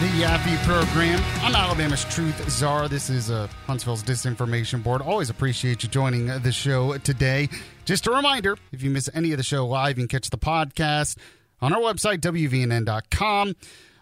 The Yaffe program. I'm Alabama's Truth Czar. This is Huntsville's Disinformation Board. Always appreciate you joining the show today. Just a reminder, if you miss any of the show live, you can catch the podcast on our website, wvnn.com.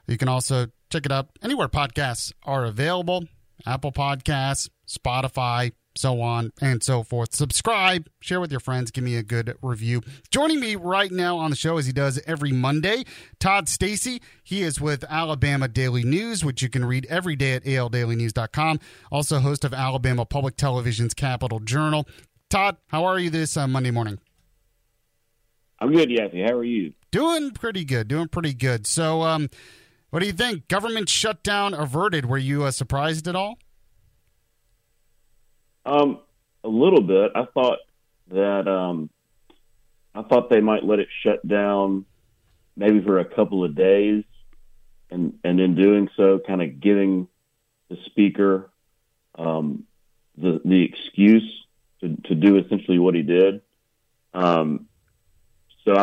You can also check it out anywhere podcasts are available. Apple Podcasts, Spotify, so on and so forth. Subscribe, share with your friends, give me a good review. Joining me right now on the show, as he does every Monday, Todd Stacy. He is with Alabama Daily News, which you can read every day at aldailynews.com. Also host of Alabama Public Television's Capital Journal. Todd, how are you this Monday morning? I'm good, Yaffe. How are you? Doing pretty good, So what do you think? Government shutdown averted. Were you surprised at all? A little bit. I thought that they might let it shut down maybe for a couple of days, and in doing so, kind of giving the speaker the excuse to do essentially what he did. So I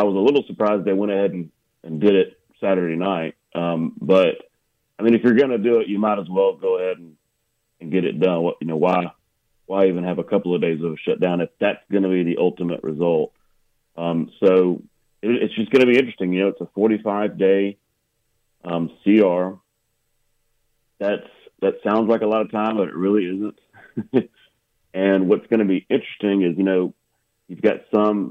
was a little surprised they went ahead and did it Saturday night. But I mean, if you're going to do it, you might as well go ahead and get it done. What, you know, why even have a couple of days of a shutdown if that's going to be the ultimate result? So it's just going to be interesting. You know, it's a 45-day CR. That sounds like a lot of time, but it really isn't. And what's going to be interesting is, you know, you've got a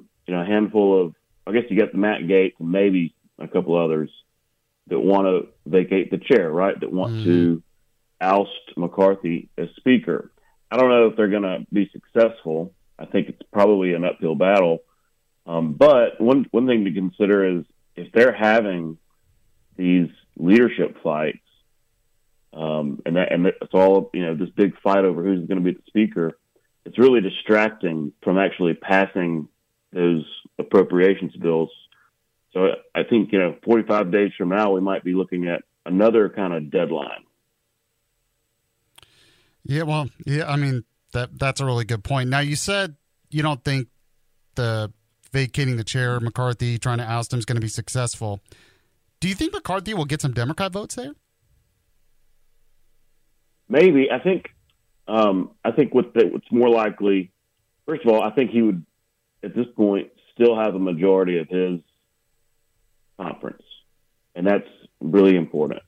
handful of, I guess you got the Matt Gaetz and maybe a couple others that want to vacate the chair, right? That want to oust McCarthy as speaker. I don't know if they're going to be successful. I think it's probably an uphill battle. But one thing to consider is if they're having these leadership fights, and it's all, you know, this big fight over who's going to be the speaker, it's really distracting from actually passing those appropriations bills. So I think, you know, 45 days from now, we might be looking at another kind of deadline. Yeah, well, I mean, that's a really good point. Now, you said you don't think the vacating the chair, McCarthy trying to oust him, is going to be successful. Do you think McCarthy will get some Democrat votes there? Maybe. I think what's more likely, first of all, I think he would, at this point, still have a majority of his conference, and that's really important.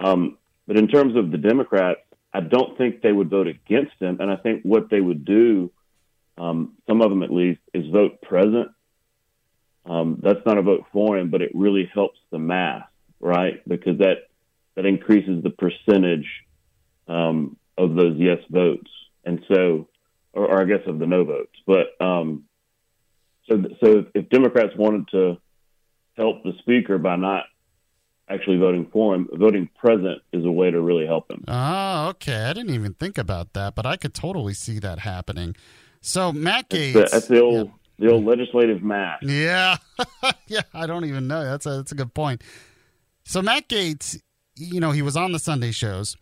But in terms of the Democrats, I don't think they would vote against him, and I think what they would do, some of them at least, is vote present. That's not a vote for him, but it really helps the math, right? Because that increases the percentage of those yes votes, and so, or I guess of the no votes. But so if Democrats wanted to help the speaker by not actually voting for him, voting present is a way to really help him. Oh, okay. I didn't even think about that, but I could totally see that happening. So Matt Gaetz, that's the old legislative math. Yeah. Yeah. I don't even know. That's a good point. So Matt Gaetz, you know, he was on the Sunday shows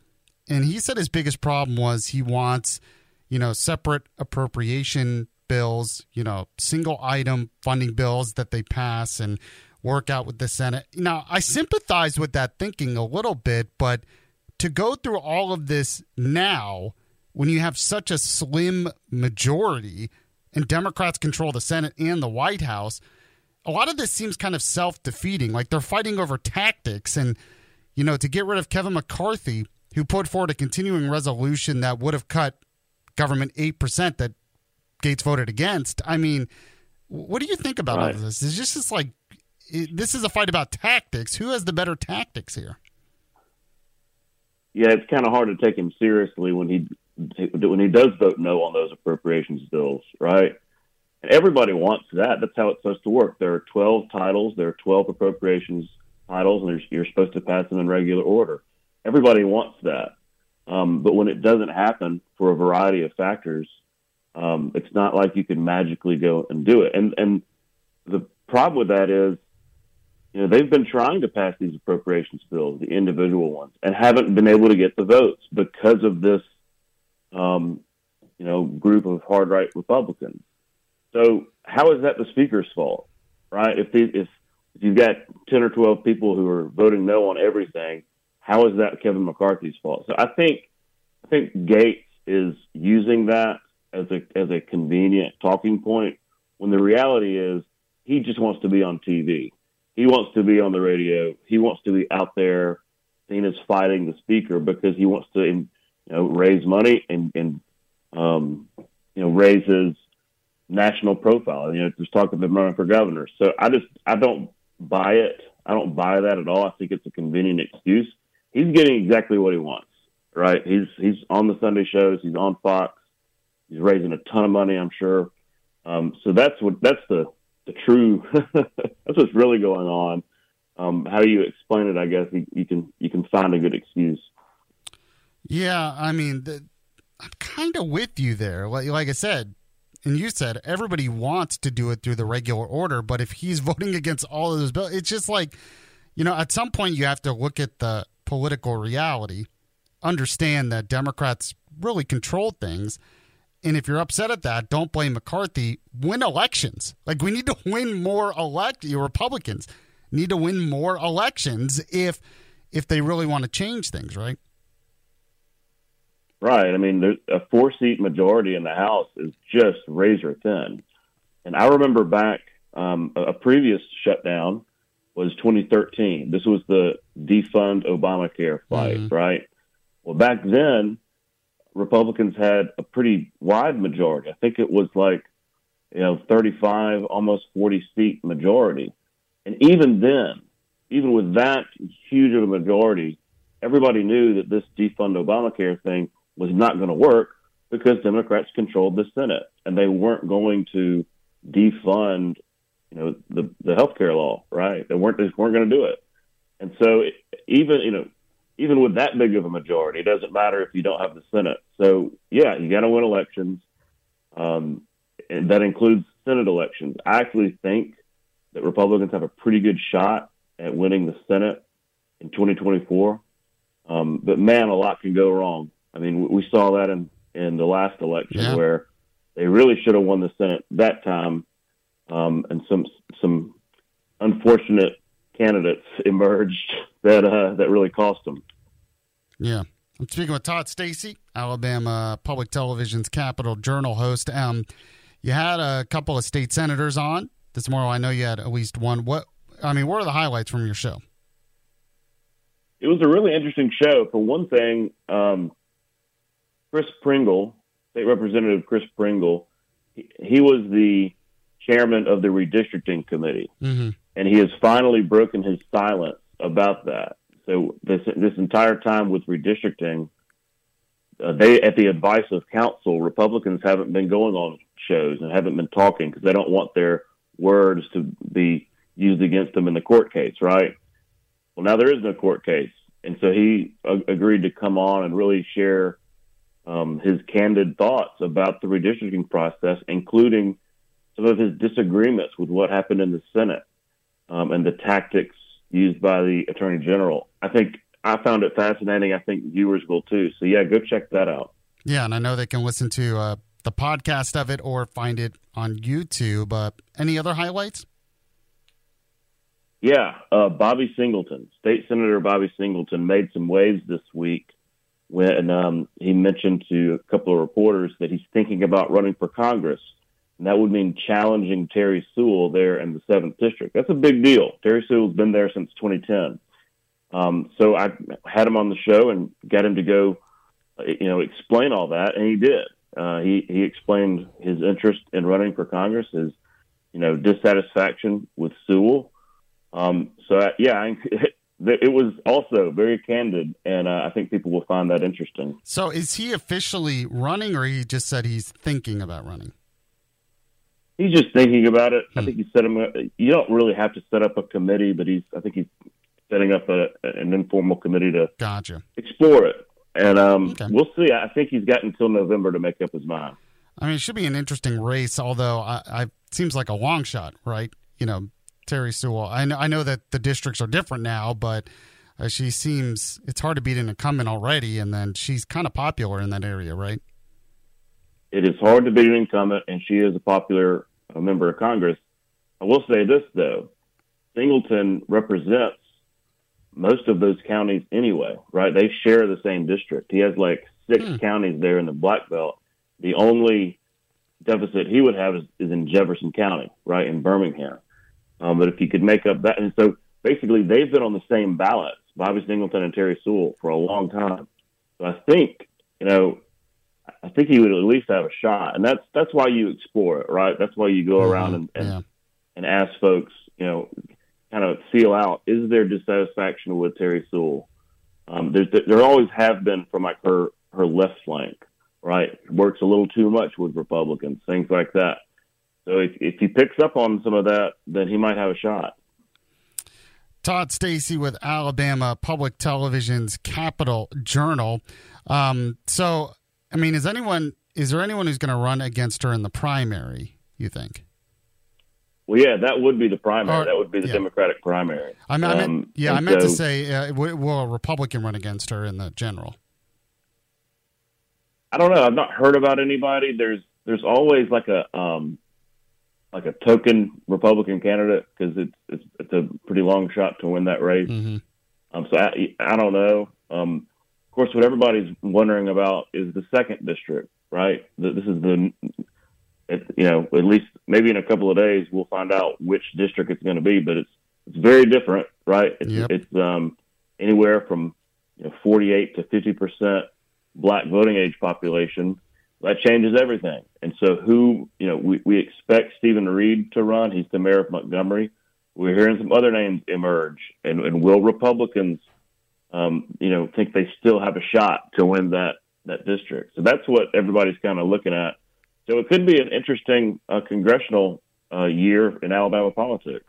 and he said his biggest problem was he wants, you know, separate appropriation bills, you know, single item funding bills that they pass and work out with the Senate. Now, I sympathize with that thinking a little bit, but to go through all of this now, when you have such a slim majority and Democrats control the Senate and the White House, a lot of this seems kind of self-defeating. Like they're fighting over tactics and, you know, to get rid of Kevin McCarthy, who put forward a continuing resolution that would have cut government 8% that Gaetz voted against. I mean, what do you think about all this? It's just like, this is a fight about tactics. Who has the better tactics here? Yeah, it's kind of hard to take him seriously when he does vote no on those appropriations bills, right? And everybody wants that. That's how it's supposed to work. There are 12 titles. There are 12 appropriations titles, and you're supposed to pass them in regular order. Everybody wants that. But when it doesn't happen for a variety of factors, it's not like you can magically go and do it. And the problem with that is, you know, they've been trying to pass these appropriations bills, the individual ones, and haven't been able to get the votes because of this, you know, group of hard right Republicans. So how is that the speaker's fault, right? If you've got 10 or 12 people who are voting no on everything, how is that Kevin McCarthy's fault? So I think Gaetz is using that as a convenient talking point, when the reality is he just wants to be on TV. He wants to be on the radio. He wants to be out there seen as fighting the speaker because he wants to, you know, raise money and raise his national profile. You know, just talk about running for governor. So I don't buy it. I don't buy that at all. I think it's a convenient excuse. He's getting exactly what he wants, right? He's on the Sunday shows. He's on Fox. He's raising a ton of money, I'm sure. So that's the true. That's what's really going on. How you explain it, I guess you can find a good excuse. Yeah, I mean, I'm kind of with you there. Like I said, and you said, everybody wants to do it through the regular order, but if he's voting against all of those bills, it's just like, you know, at some point you have to look at the political reality, understand that Democrats really control things. And if you're upset at that, don't blame McCarthy. Win elections. Like, we need to win more elections. Republicans need to win more elections if they really want to change things, right? Right. I mean, there's a 4-seat majority in the House is just razor thin. And I remember back, a previous shutdown was 2013. This was the defund Obamacare fight, right? Well, back then, Republicans had a pretty wide majority. I think it was like, 35, almost 40-seat majority. And even then, even with that huge of a majority, everybody knew that this defund Obamacare thing was not going to work because Democrats controlled the Senate and they weren't going to defund, the healthcare law, right? They weren't going to do it. And so even with that big of a majority, it doesn't matter if you don't have the Senate. So, yeah, you got to win elections, and that includes Senate elections. I actually think that Republicans have a pretty good shot at winning the Senate in 2024. But, man, a lot can go wrong. I mean, we saw that in the last election where they really should have won the Senate that time, and some unfortunate candidates emerged that really cost them. Yeah. I'm speaking with Todd Stacy, Alabama Public Television's Capital Journal host. You had a couple of state senators on this morning. I know you had at least one. What are the highlights from your show? It was a really interesting show. For one thing, Chris Pringle, State Representative Chris Pringle, he was the chairman of the redistricting committee, and he has finally broken his silence about that. So this entire time with redistricting, they, at the advice of counsel, Republicans haven't been going on shows and haven't been talking because they don't want their words to be used against them in the court case, right? Well, now there is no court case. And so he agreed to come on and really share his candid thoughts about the redistricting process, including some of his disagreements with what happened in the Senate and the tactics used by the Attorney General. I found it fascinating. I think viewers will too. So, yeah, go check that out. Yeah, and I know they can listen to the podcast of it or find it on YouTube. Any other highlights? Yeah, Bobby Singleton, State Senator Bobby Singleton, made some waves this week when he mentioned to a couple of reporters that he's thinking about running for Congress. And that would mean challenging Terry Sewell there in the 7th District. That's a big deal. Terry Sewell's been there since 2010. So I had him on the show and got him to go, explain all that, and he did. He explained his interest in running for Congress, his, dissatisfaction with Sewell. It was also very candid, and I think people will find that interesting. So is he officially running, or he just said he's thinking about running? He's just thinking about it. I think he set him up. You don't really have to set up a committee, but he's. I think he's setting up an informal committee to explore it. And we'll see. I think he's got until November to make up his mind. I mean, it should be an interesting race, although I seems like a long shot, right? You know, Terry Sewell. I know that the districts are different now, but she seems it's hard to beat an incumbent already, and then she's kind of popular in that area, right? It is hard to beat an incumbent, and she is a popular member of Congress. I will say this, though. Singleton represents most of those counties anyway, right? They share the same district. He has like six counties there in the Black Belt. The only deficit he would have is in Jefferson County, right, in Birmingham. But if he could make up that. And so basically they've been on the same ballots, Bobby Singleton and Terry Sewell, for a long time. So I think, you know, I think he would at least have a shot. And that's why you explore it, right? That's why you go around and ask folks, you know, kind of feel out, is there dissatisfaction with Terry Sewell? There always have been from like her left flank, right? Works a little too much with Republicans, things like that. So if he picks up on some of that, then he might have a shot. Todd Stacy with Alabama Public Television's Capital Journal. So, I mean, is there anyone who's going to run against her in the primary, you think? Well, yeah, that would be the primary. That would be the Democratic primary. Will a Republican run against her in the general? I don't know. I've not heard about anybody. There's always like a token Republican candidate because it's a pretty long shot to win that race. Mm-hmm. So I don't know. Of course, what everybody's wondering about is the second district, right? This is at least maybe in a couple of days we'll find out which district it's going to be, but it's very different, right? It's anywhere from 48 to 50% Black voting age population. That changes everything. And so we expect Stephen Reed to run. He's the mayor of Montgomery. We're hearing some other names emerge, and will Republicans, think they still have a shot to win that district? So that's what everybody's kind of looking at. So it could be an interesting congressional year in Alabama politics.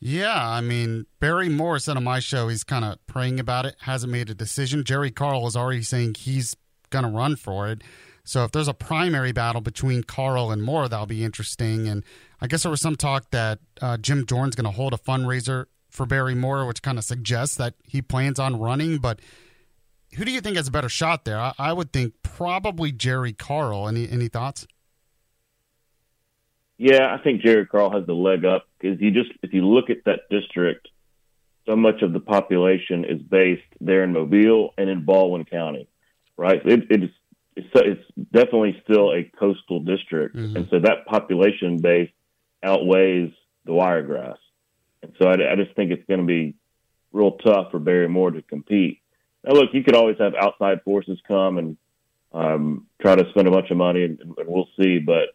Yeah, I mean, Barry Moore said on my show he's kind of praying about it, hasn't made a decision. Jerry Carl is already saying he's going to run for it. So if there's a primary battle between Carl and Moore, that'll be interesting. And I guess there was some talk that Jim Jordan's going to hold a fundraiser for Barry Moore, which kind of suggests that he plans on running. But who do you think has a better shot there? I would think probably Jerry Carl. Any thoughts? Yeah, I think Jerry Carl has the leg up because if you look at that district, so much of the population is based there in Mobile and in Baldwin County, right? It's definitely still a coastal district, and so that population base outweighs the wiregrass, and so I just think it's going to be real tough for Barry Moore to compete. Now, look, you could always have outside forces come and try to spend a bunch of money, and we'll see, but.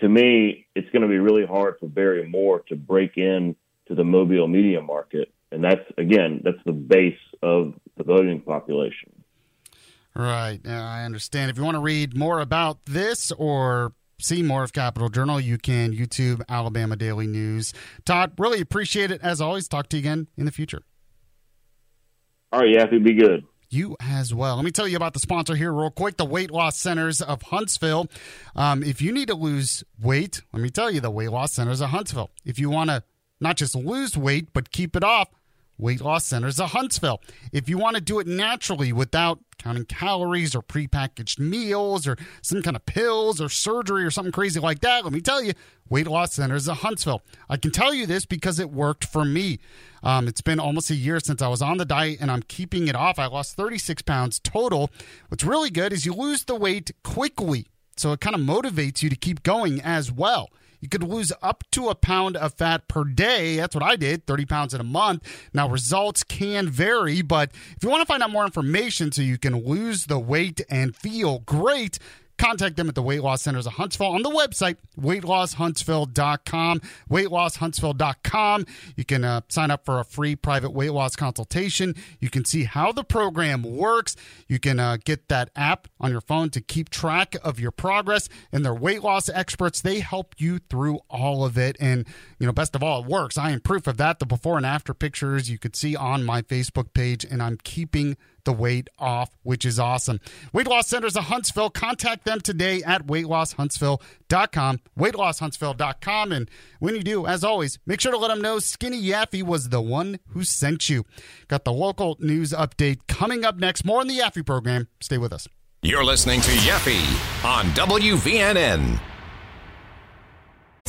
To me, it's going to be really hard for Barry Moore to break in to the Mobile media market. And that's the base of the voting population. Right. I understand. If you want to read more about this or see more of Capital Journal, you can YouTube Alabama Daily News. Todd, really appreciate it. As always, talk to you again in the future. All right. Yeah, it'd be good. You as well. Let me tell you about the sponsor here real quick, the Weight Loss Centers of Huntsville. If you need to lose weight, let me tell you, the Weight Loss Centers of Huntsville. If you want to not just lose weight, but keep it off, Weight Loss Centers of Huntsville. If you want to do it naturally without counting calories or prepackaged meals or some kind of pills or surgery or something crazy like that, let me tell you, Weight Loss Centers of Huntsville. I can tell you this because it worked for me. It's been almost a year since I was on the diet, and I'm keeping it off. I lost 36 pounds total. What's really good is you lose the weight quickly, so it kind of motivates you to keep going as well. You could lose up to a pound of fat per day. That's what I did, 30 pounds in a month. Now, results can vary, but if you want to find out more information so you can lose the weight and feel great, Contact them at the Weight Loss Centers of Huntsville on the website, weightlosshuntsville.com, weightlosshuntsville.com. You can sign up for a free private weight loss consultation. You can see how the program works. You can get that app on your phone to keep track of your progress, and their weight loss experts, they help you through all of it. And, you know, best of all, it works. I am proof of that. The before and after pictures you could see on my Facebook page, and I'm keeping the weight off, which is awesome. Weight Loss Centers of Huntsville. Contact them today at weightlosshuntsville.com, weightlosshuntsville.com. And when you do, as always, make sure to let them know Skinny Yaffe was the one who sent you. Got the local news update coming up next. More on the Yaffe program. Stay with us. You're listening to Yaffe on WVNN.